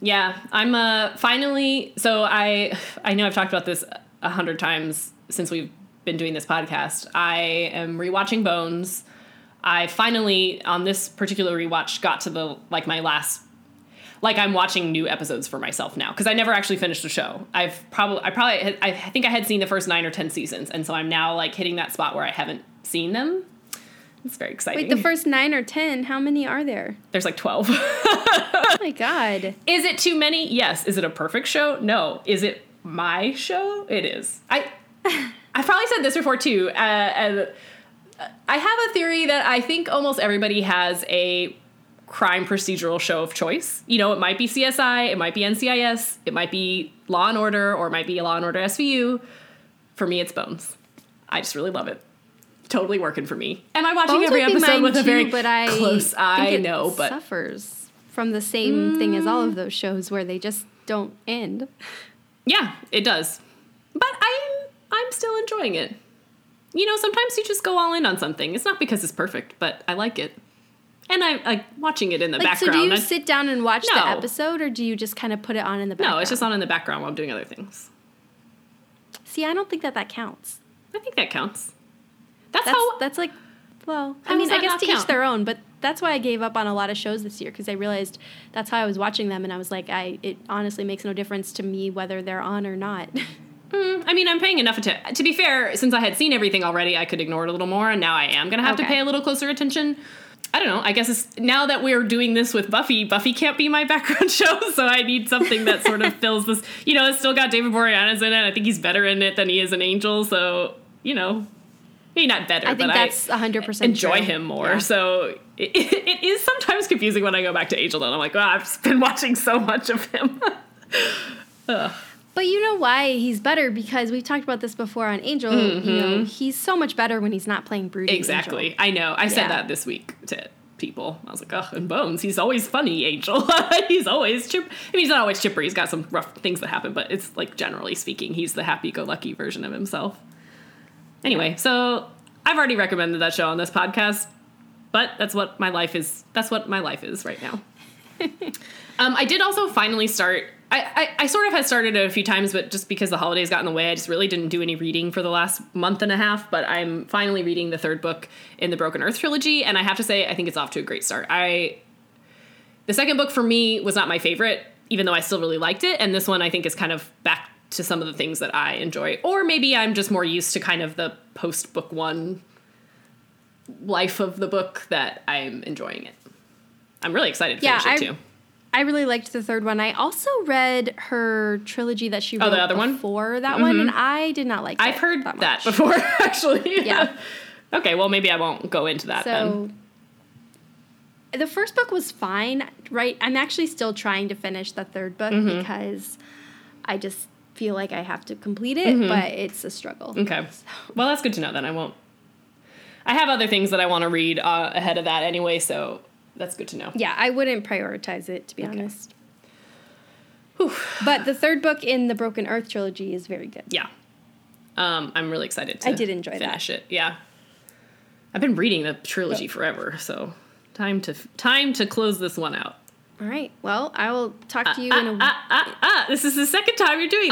Yeah, I'm finally. So I know I've talked about this 100 times since we've been doing this podcast. I am rewatching Bones. I finally, on this particular rewatch, got to the, like, my last, like, I'm watching new episodes for myself now, because I never actually finished the show. I think I had seen the first 9 or 10 seasons, and so I'm now, like, hitting that spot where I haven't seen them. It's very exciting. Wait, the first 9 or 10, how many are there? There's, like, 12. Oh, my God. Is it too many? Yes. Is it a perfect show? No. Is it my show? It is. I've probably said this before, too, I have a theory that I think almost everybody has a crime procedural show of choice. You know, it might be CSI, it might be NCIS, it might be Law & Order, or it might be Law & Order SVU. For me, it's Bones. I just really love it. Totally working for me. Am I watching Bones every episode with a very close eye? I know, but... suffers from the same thing as all of those shows where they just don't end. Yeah, it does. But I'm still enjoying it. You know, sometimes you just go all in on something. It's not because it's perfect, but I like it. And I like watching it in the background. So do you sit down and watch the episode, or do you just kind of put it on in the background? No, it's just on in the background while I'm doing other things. See, I don't think that counts. I think that counts. That's how... That's like... Well, I mean, I guess to each their own, but that's why I gave up on a lot of shows this year, because I realized that's how I was watching them, and I was like, it honestly makes no difference to me whether they're on or not. I mean, I'm paying enough attention. To be fair, since I had seen everything already, I could ignore it a little more, and now I am going to have to pay a little closer attention. I don't know. I guess it's, now that we're doing this with Buffy, Buffy can't be my background show, so I need something that sort of fills this. You know, it's still got David Boreanaz in it. I think he's better in it than he is in Angel, so, you know, maybe not better, but that's 100% enjoy him more. Yeah. So it is sometimes confusing when I go back to Angel, and I'm like, I've just been watching so much of him. Ugh. But you know why he's better? Because we've talked about this before on Angel. Mm-hmm. You know, he's so much better when he's not playing broody. Exactly. Angel. I know. I said that this week to people. I was like, and Bones, he's always funny, Angel. He's always chipper. I mean, he's not always chipper. He's got some rough things that happen, but it's like, generally speaking, he's the happy-go-lucky version of himself. Anyway, so I've already recommended that show on this podcast, but that's what my life is. That's what my life is right now. I did also finally start... I sort of had started it a few times, but just because the holidays got in the way, I just really didn't do any reading for the last month and a half, but I'm finally reading the third book in the Broken Earth trilogy, and I have to say, I think it's off to a great start. The second book for me was not my favorite, even though I still really liked it, and this one I think is kind of back to some of the things that I enjoy, or maybe I'm just more used to kind of the post-book one life of the book that I'm enjoying it. I'm really excited to finish it, too. I really liked the third one. I also read her trilogy that she wrote before that one, and I did not like it. I've heard that before, actually. Yeah. Okay, well, maybe I won't go into that then. The first book was fine, right? I'm actually still trying to finish the third book because I just feel like I have to complete it, but it's a struggle. Okay. So. Well, that's good to know then. I have other things that I want to read ahead of that anyway, so... That's good to know. Yeah, I wouldn't prioritize it, to be honest. Whew. But the third book in the Broken Earth trilogy is very good. Yeah. I'm really excited to finish it. Yeah. I've been reading the trilogy forever, so time to close this one out. All right. Well, I will talk to you in a week. This is the second time you're doing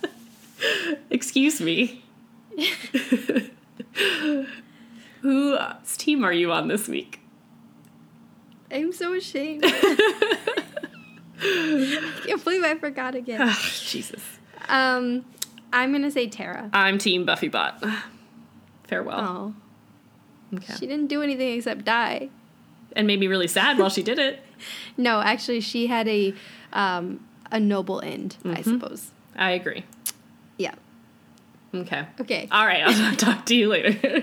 this. Excuse me. Whose team are you on this week? I'm so ashamed. I can't believe I forgot again. Oh, Jesus. I'm going to say Tara. I'm team Buffy bot. Farewell. Oh. Okay. She didn't do anything except die. And made me really sad while she did it. No, actually, she had a noble end, I suppose. I agree. Yeah. Okay. Okay. All right. I'll talk to you later. All